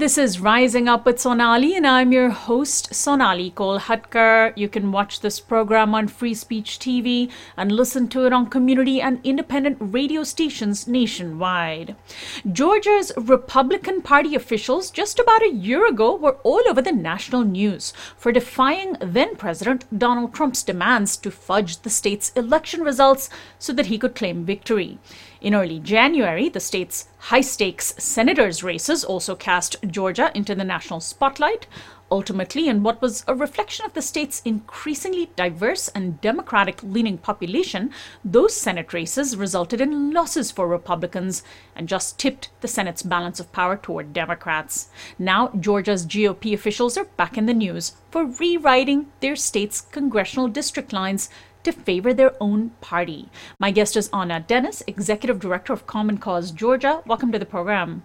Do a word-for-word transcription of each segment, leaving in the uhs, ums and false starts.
This is Rising Up with Sonali, and I'm your host, Sonali Kolhatkar. You can watch this program on Free Speech T V and listen to it on community and independent radio stations nationwide. Georgia's Republican Party officials just about a year ago were all over the national news for defying then-President Donald Trump's demands to fudge the state's election results so that he could claim victory. In early January, the state's high-stakes senators' races also cast Georgia into the national spotlight, ultimately in what was a reflection of the state's increasingly diverse and Democratic-leaning population. Those Senate races resulted in losses for Republicans and just tipped the Senate's balance of power toward Democrats. Now, Georgia's G O P officials are back in the news for rewriting their state's congressional district lines to favor their own party. My guest is Anna Dennis, Executive Director of Common Cause Georgia. Welcome to the program.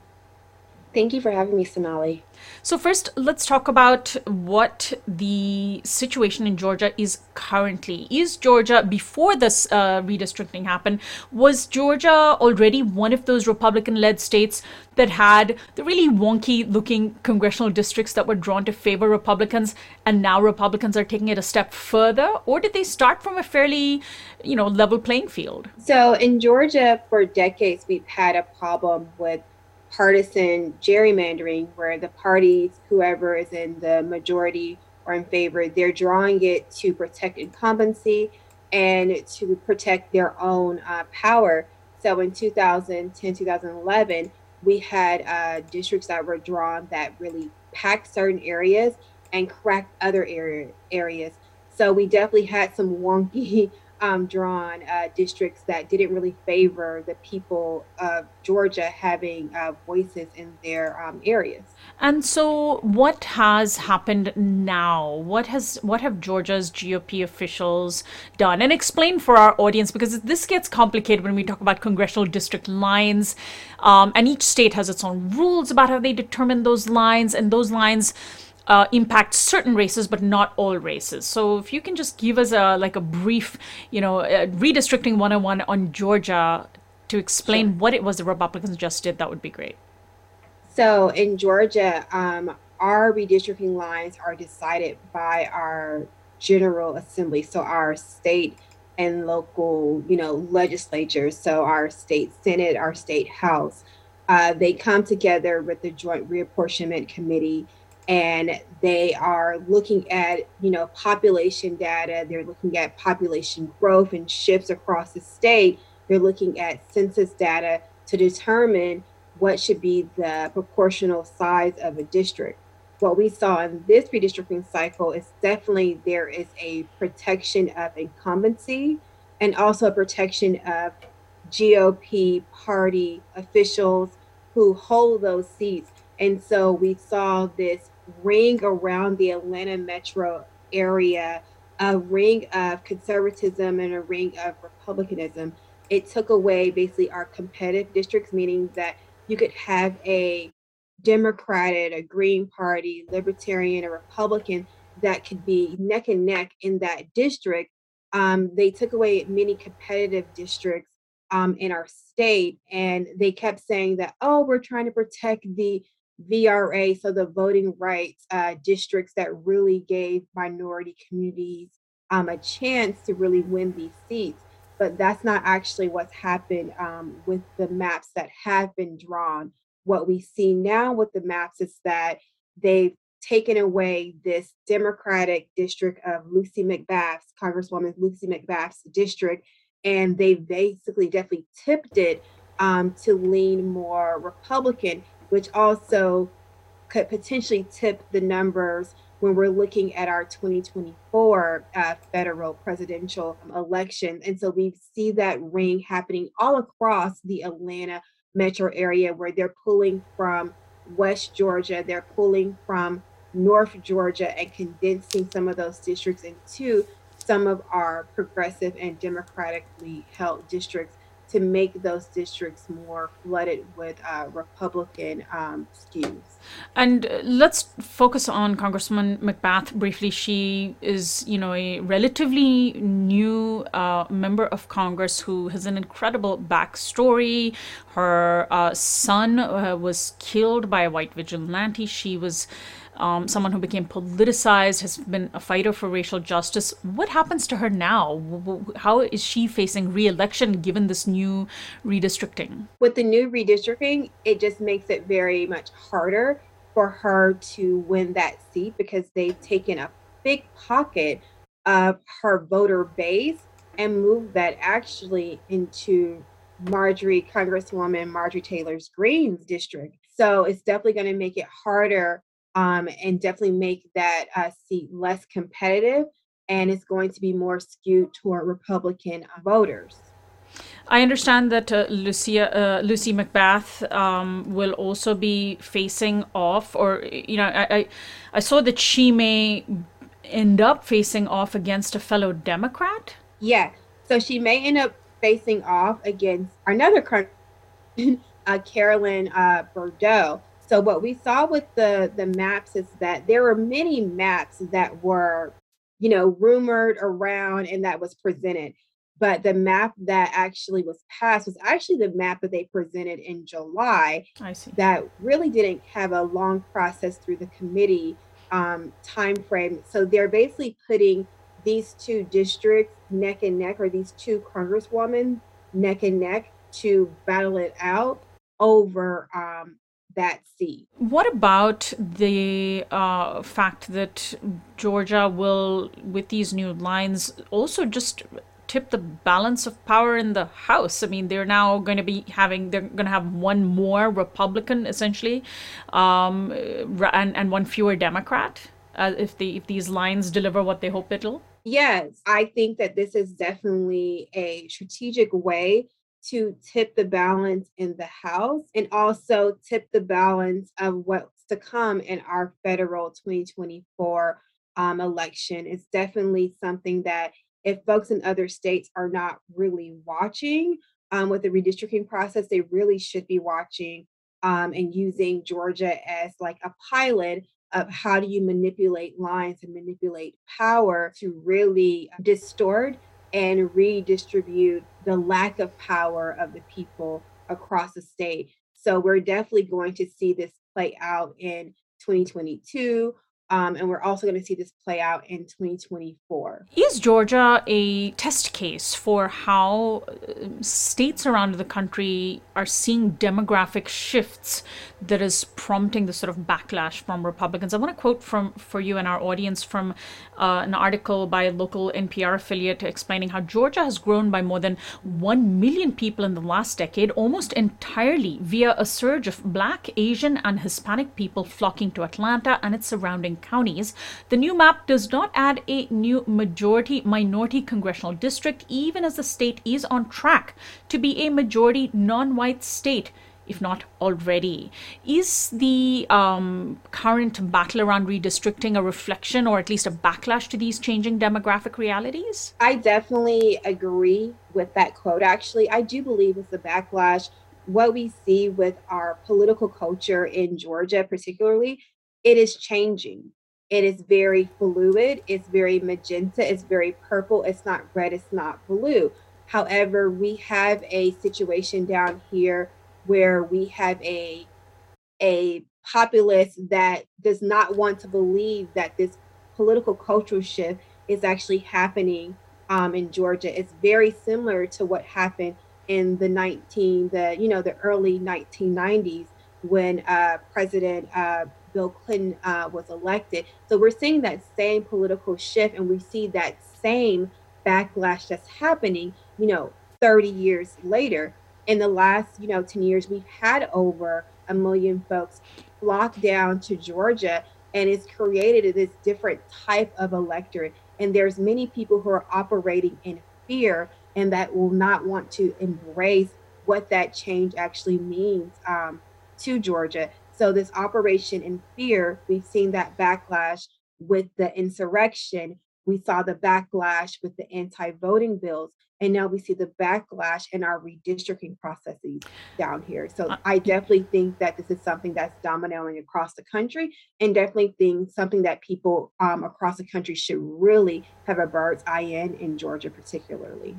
Thank you for having me, Sonali. So first, let's talk about what the situation in Georgia is currently. Is Georgia, before this uh, redistricting happened, was Georgia already one of those Republican-led states that had the really wonky-looking congressional districts that were drawn to favor Republicans, and now Republicans are taking it a step further? Or did they start from a fairly, you know, level playing field? So in Georgia, for decades, we've had a problem with partisan gerrymandering, where the parties, whoever is in the majority or in favor, they're drawing it to protect incumbency and to protect their own uh, power. So in two thousand ten, two thousand eleven, we had uh, districts that were drawn that really packed certain areas and cracked other area, areas. So we definitely had some wonky Um, drawn uh, districts that didn't really favor the people of Georgia having uh, voices in their um, areas. And so what has happened now? What has what have Georgia's G O P officials done? And explain for our audience, because this gets complicated when we talk about congressional district lines. Um, and each state has its own rules about how they determine those lines, and those lines Uh, impact certain races, but not all races. So if you can just give us a like a brief, you know, uh, redistricting one oh one on Georgia to explain Sure. what it was the Republicans just did, that would be great. So in Georgia, um, our redistricting lines are decided by our General Assembly. So our state and local, you know, legislatures. So our state Senate, our state House, uh, they come together with the Joint Reapportionment Committee, and they are looking at, you know, population data. They're looking at population growth and shifts across the state. They're looking at census data to determine what should be the proportional size of a district. What we saw in this redistricting cycle is definitely there is a protection of incumbency and also a protection of G O P party officials who hold those seats. And so we saw this ring around the Atlanta metro area, a ring of conservatism and a ring of Republicanism. It took away basically our competitive districts, meaning that you could have a Democrat, a Green Party, Libertarian, a Republican that could be neck and neck in that district. Um, they took away many competitive districts um, in our state, and they kept saying that, oh, we're trying to protect the V R A, so the voting rights uh, districts that really gave minority communities um, a chance to really win these seats. But that's not actually what's happened um, with the maps that have been drawn. What we see now with the maps is that they've taken away this Democratic district of Lucy McBath's, Congresswoman Lucy McBath's district, and they basically definitely tipped it um, to lean more Republican, which also could potentially tip the numbers when we're looking at our twenty twenty-four uh, federal presidential election. And so we see that ring happening all across the Atlanta metro area, where they're pulling from West Georgia, they're pulling from North Georgia, and condensing some of those districts into some of our progressive and democratically held districts to make those districts more flooded with uh, Republican um, skews. And let's focus on Congresswoman McBath briefly. She is, you know, a relatively new uh, member of Congress who has an incredible backstory. Her uh, son uh, was killed by a white vigilante. She was um, someone who became politicized, has been a fighter for racial justice. What happens to her now? How is she facing re-election given this new redistricting? With the new redistricting, it just makes it very much harder for her to win that seat because they've taken a big pocket of her voter base and moved that actually into Marjorie, Congresswoman Marjorie Taylor Greene's district. So it's definitely going to make it harder um, and definitely make that uh, seat less competitive. And it's going to be more skewed toward Republican voters. I understand that uh, Lucia, uh, Lucy McBath um, will also be facing off, or, you know, I, I, I saw that she may end up facing off against a fellow Democrat. Yeah. So she may end up facing off against another country, uh, Carolyn uh, Bordeaux. So what we saw with the, the maps is that there were many maps that were, you know, rumored around and that was presented. But the map that actually was passed was actually the map that they presented in July. I see. That really didn't have a long process through the committee um, time frame. So they're basically putting these two districts neck and neck, or these two congresswomen neck and neck to battle it out over um, that seat. What about the uh, fact that Georgia will, with these new lines, also just tip the balance of power in the House? I mean, they're now going to be having, they're going to have one more Republican essentially, um, and, and one fewer Democrat uh, if the if these lines deliver what they hope it'll. Yes, I think that this is definitely a strategic way to tip the balance in the House and also tip the balance of what's to come in our federal twenty twenty-four um, election. It's definitely something that, if folks in other states are not really watching um, with the redistricting process, they really should be watching um, and using Georgia as like a pilot of how do you manipulate lines and manipulate power to really distort and redistribute the lack of power of the people across the state. So we're definitely going to see this play out in twenty twenty-two. Um, and we're also going to see this play out in twenty twenty-four. Is Georgia a test case for how states around the country are seeing demographic shifts that is prompting the sort of backlash from Republicans? I want to quote from for you and our audience from uh, an article by a local N P R affiliate explaining how Georgia has grown by more than one million people in the last decade, almost entirely via a surge of Black, Asian, and Hispanic people flocking to Atlanta and its surrounding counties. The new map does not add a new majority minority congressional district, even as the state is on track to be a majority non-white state, if not already. Is the um, current battle around redistricting a reflection or at least a backlash to these changing demographic realities? I definitely agree with that quote. Actually, I do believe it's a backlash. What we see with our political culture in Georgia particularly, it is changing. It is very fluid. It's very magenta. It's very purple. It's not red. It's not blue. However, we have a situation down here where we have a, a populace that does not want to believe that this political cultural shift is actually happening um, in Georgia. It's very similar to what happened in the nineteen, the you know the early nineteen nineties when uh, President uh, Bill Clinton uh, was elected. So we're seeing that same political shift, and we see that same backlash that's happening, you know, thirty years later. In the last, you know, ten years, we've had over a million folks flock down to Georgia, and it's created this different type of electorate. And there's many people who are operating in fear and that will not want to embrace what that change actually means um, to Georgia. So this operation in fear, we've seen that backlash with the insurrection. We saw the backlash with the anti-voting bills, and now we see the backlash in our redistricting processes down here. So I definitely think that this is something that's dominoing across the country, and definitely think something that people um, across the country should really have a bird's eye in, in Georgia particularly.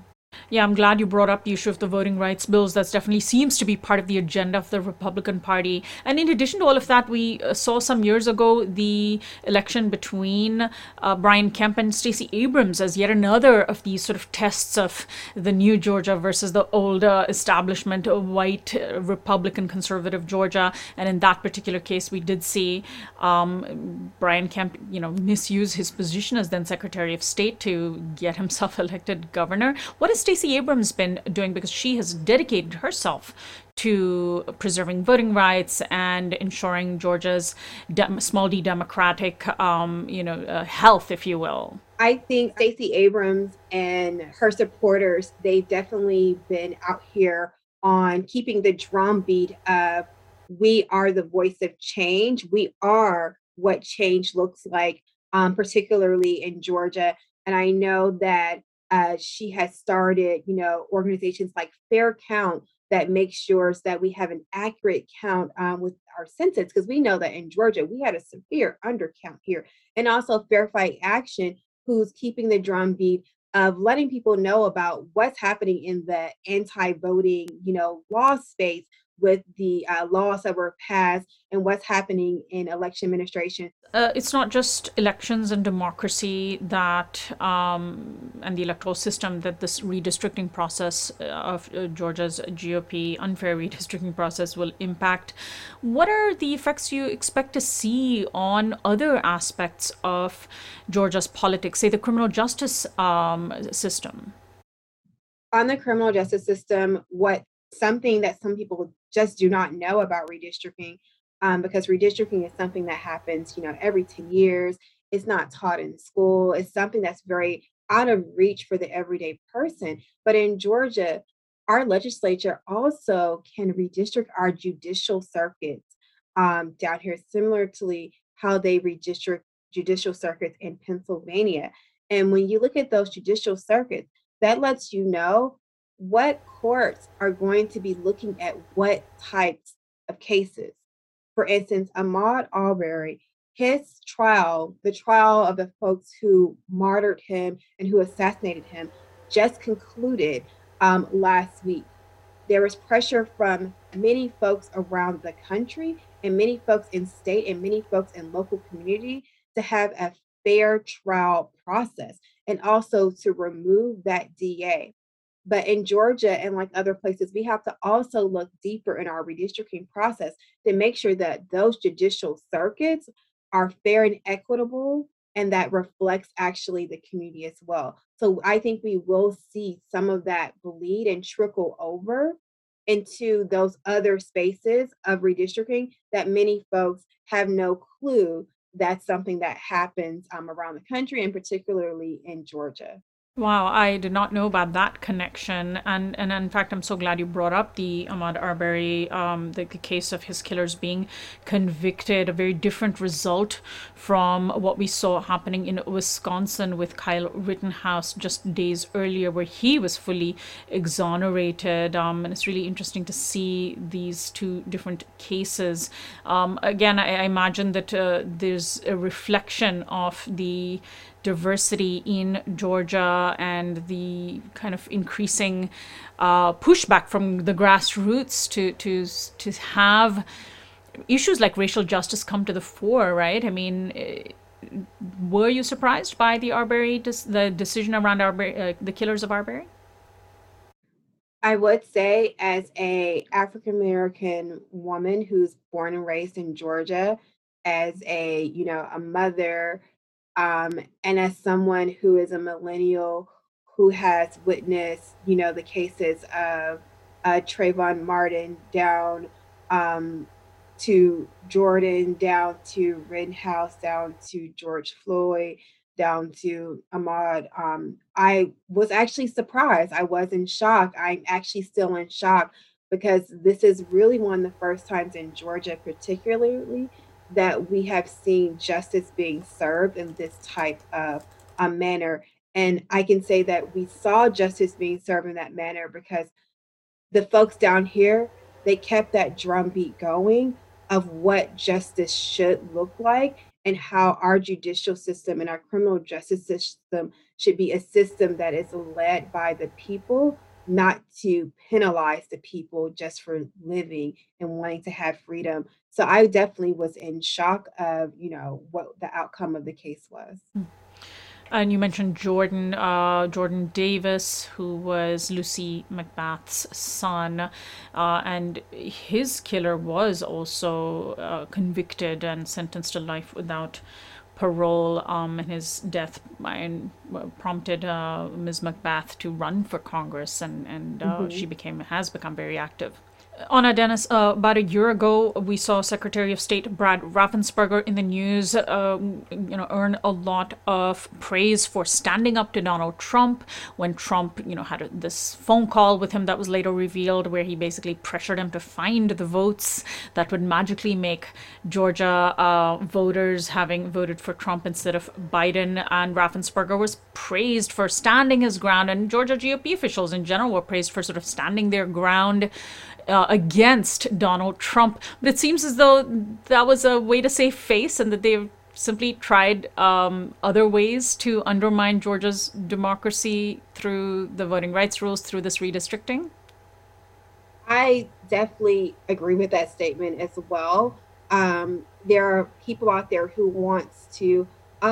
Yeah, I'm glad you brought up the issue of the voting rights bills. That definitely seems to be part of the agenda of the Republican Party. And in addition to all of that, we saw some years ago the election between uh, Brian Kemp and Stacey Abrams as yet another of these sort of tests of the new Georgia versus the older establishment of white Republican conservative Georgia. And in that particular case, we did see um, Brian Kemp, you know, misuse his position as then Secretary of State to get himself elected governor. What is Stacey Abrams been doing, because she has dedicated herself to preserving voting rights and ensuring Georgia's de- small d democratic, um, you know, uh, health, if you will? I think Stacey Abrams and her supporters, they've definitely been out here on keeping the drumbeat of, we are the voice of change. We are what change looks like, um, particularly in Georgia. And I know that Uh, she has started, you know, organizations like Fair Count that make sure that we have an accurate count um, with our census, because we know that in Georgia, we had a severe undercount here. And also Fair Fight Action, who's keeping the drumbeat of letting people know about what's happening in the anti-voting, you know, law space with the uh, laws that were passed and what's happening in election administration. Uh, it's not just elections and democracy that, um, and the electoral system, that this redistricting process of uh, Georgia's G O P unfair redistricting process will impact. What are the effects you expect to see on other aspects of Georgia's politics, say the criminal justice um, system? On the criminal justice system, what something that some people just do not know about redistricting, um, because redistricting is something that happens, you know, every ten years. It's not taught in school. It's something that's very out of reach for the everyday person. But in Georgia, our legislature also can redistrict our judicial circuits um, down here, similar to how they redistrict judicial circuits in Pennsylvania. And when you look at those judicial circuits, that lets you know what courts are going to be looking at what types of cases. For instance, Ahmaud Arbery, his trial, the trial of the folks who martyred him and who assassinated him, just concluded um, last week. There was pressure from many folks around the country and many folks in state and many folks in local community to have a fair trial process and also to remove that D A. But in Georgia and like other places, we have to also look deeper in our redistricting process to make sure that those judicial circuits are fair and equitable, and that reflects actually the community as well. So I think we will see some of that bleed and trickle over into those other spaces of redistricting that many folks have no clue that's something that happens um, around the country and particularly in Georgia. Wow, I did not know about that connection. And and in fact, I'm so glad you brought up the Ahmaud Arbery, um, the, the case of his killers being convicted, a very different result from what we saw happening in Wisconsin with Kyle Rittenhouse just days earlier, where he was fully exonerated. Um, and it's really interesting to see these two different cases. Um, again, I, I imagine that uh, there's a reflection of the diversity in Georgia and the kind of increasing uh, pushback from the grassroots to to to have issues like racial justice come to the fore, right? I mean, were you surprised by the Arbery, the decision around Arbery, uh, the killers of Arbery? I would say, as a African-American woman who's born and raised in Georgia, as a, you know, a mother, Um, and as someone who is a millennial who has witnessed, you know, the cases of uh, Trayvon Martin down um, to Jordan, down to Rittenhouse, down to George Floyd, down to Ahmaud, um, I was actually surprised. I was in shock. I'm actually still in shock, because this is really one of the first times in Georgia, particularly, that we have seen justice being served in this type of uh, manner. And I can say that we saw justice being served in that manner because the folks down here, they kept that drumbeat going of what justice should look like and how our judicial system and our criminal justice system should be a system that is led by the people, not to penalize the people just for living and wanting to have freedom. So I definitely was in shock of, you know, what the outcome of the case was. And you mentioned Jordan, uh, Jordan Davis, who was Lucy McBath's son, uh, and his killer was also uh, convicted and sentenced to life without parole, um, and his death and prompted uh, Miz McBath to run for Congress, and, and uh, mm-hmm. she became has become very active. Anna Dennis, uh, about a year ago, we saw Secretary of State Brad Raffensperger in the news, uh, you know, earn a lot of praise for standing up to Donald Trump when Trump, you know, had a, this phone call with him that was later revealed where he basically pressured him to find the votes that would magically make Georgia uh, voters having voted for Trump instead of Biden. And Raffensperger was praised for standing his ground, and Georgia G O P officials in general were praised for sort of standing their ground Uh, against Donald Trump. But it seems as though that was a way to save face, and that they've simply tried um, other ways to undermine Georgia's democracy through the voting rights rules, through this redistricting. I definitely agree with that statement as well. Um, there are people out there who wants to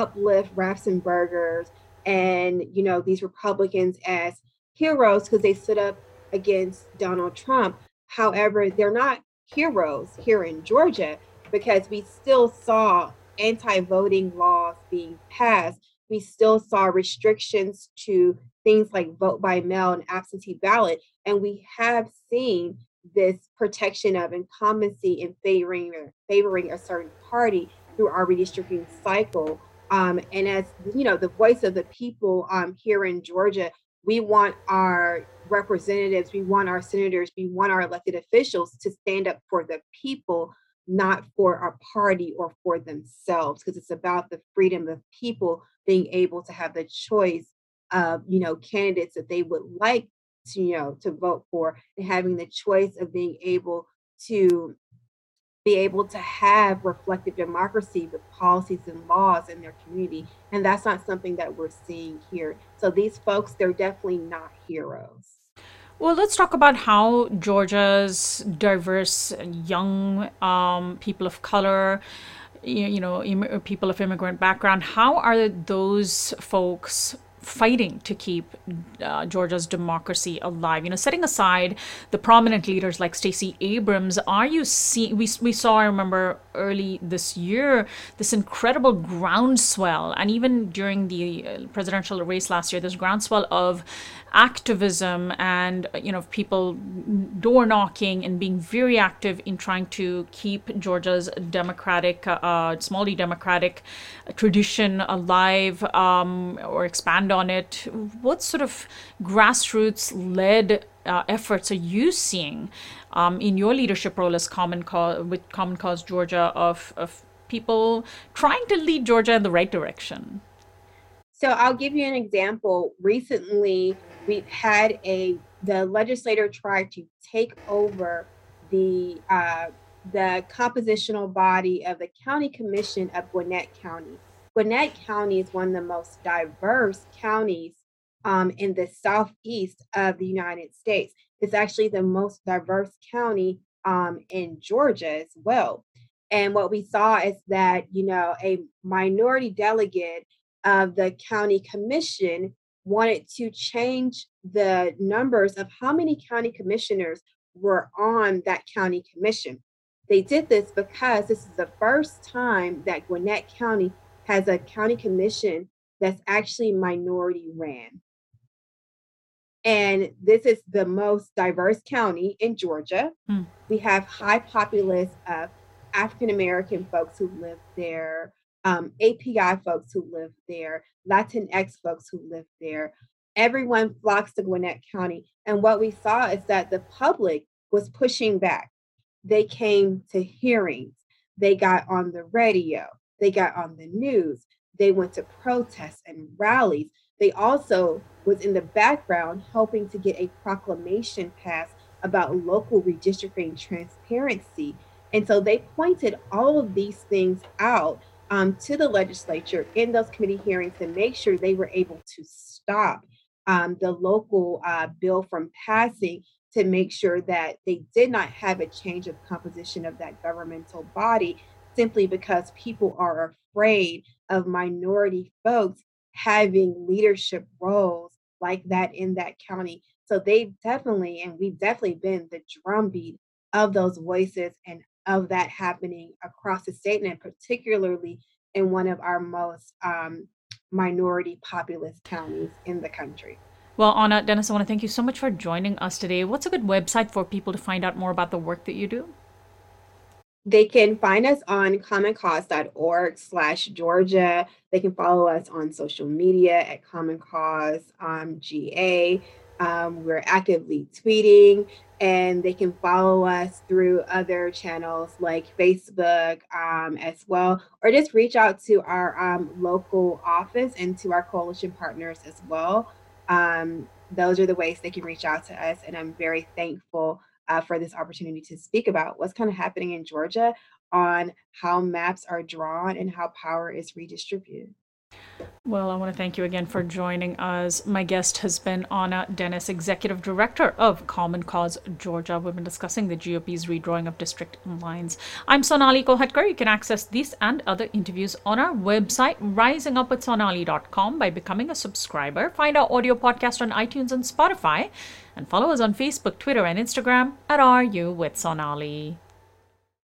uplift Raffensperger and, you know, these Republicans as heroes because they stood up against Donald Trump. However, they're not heroes here in Georgia because we still saw anti-voting laws being passed. We still saw restrictions to things like vote by mail and absentee ballot. And we have seen this protection of incumbency and favoring, favoring a certain party through our redistricting cycle. Um, and as, you know, the voice of the people um, here in Georgia, we want our representatives, we want our senators, we want our elected officials to stand up for the people, not for our party or for themselves, because it's about the freedom of people being able to have the choice of, you know, candidates that they would like to, you know, to vote for, and having the choice of being able to be able to have reflective democracy with policies and laws in their community. And that's not something that we're seeing here. So these folks, they're definitely not heroes. Well, let's talk about how Georgia's diverse young um, people of color, you, you know, im- people of immigrant background, how are those folks fighting to keep uh, Georgia's democracy alive? You know, setting aside the prominent leaders like Stacey Abrams, are you seeing, we, we saw, I remember early this year, this incredible groundswell, and even during the presidential race last year, this groundswell of activism and, you know, people door knocking and being very active in trying to keep Georgia's democratic, uh, small d democratic tradition alive um, or expand on it. What sort of grassroots led uh, efforts are you seeing um, in your leadership role as Common Cause, with Common Cause Georgia, of, of people trying to lead Georgia in the right direction? So I'll give you an example. Recently, we've had a, the legislator tried to take over the uh, the compositional body of the county commission of Gwinnett County. Gwinnett County is one of the most diverse counties um, in the southeast of the United States. It's actually the most diverse county um, in Georgia as well. And what we saw is that, you know, a minority delegate of the county commission wanted to change the numbers of how many county commissioners were on that county commission. They did this because this is the first time that Gwinnett County has a county commission that's actually minority ran. And this is the most diverse county in Georgia. Mm. We have high populace of African-American folks who live there, Um, A P I folks who live there, Latinx folks who live there. Everyone flocks to Gwinnett County. And what we saw is that the public was pushing back. They came to hearings. They got on the radio. They got on the news. They went to protests and rallies. They also was in the background helping to get a proclamation passed about local redistricting transparency. And so they pointed all of these things out um, to the legislature in those committee hearings to make sure they were able to stop um, the local uh, bill from passing, to make sure that they did not have a change of composition of that governmental body, simply because people are afraid of minority folks having leadership roles like that in that county. So they definitely, and we've definitely been the drumbeat of those voices and of that happening across the state, and particularly in one of our most um, minority populous counties in the country. Well, Anna Dennis, I want to thank you so much for joining us today. What's a good website for people to find out more about the work that you do? They can find us on commoncause.org slash Georgia. They can follow us on social media at Common Cause um, G A. Um, we're actively tweeting, and they can follow us through other channels like Facebook um, as well, or just reach out to our um, local office and to our coalition partners as well. Um, those are the ways they can reach out to us. And I'm very thankful uh, for this opportunity to speak about what's kind of happening in Georgia on how maps are drawn and how power is redistributed. Well, I want to thank you again for joining us. My guest has been Anna Dennis, Executive Director of Common Cause Georgia. We've been discussing the G O P's redrawing of district lines. I'm Sonali Kolhatkar. You can access these and other interviews on our website, rising up with sonali dot com, by becoming a subscriber. Find our audio podcast on iTunes and Spotify, and follow us on Facebook, Twitter, and Instagram at R U with Sonali.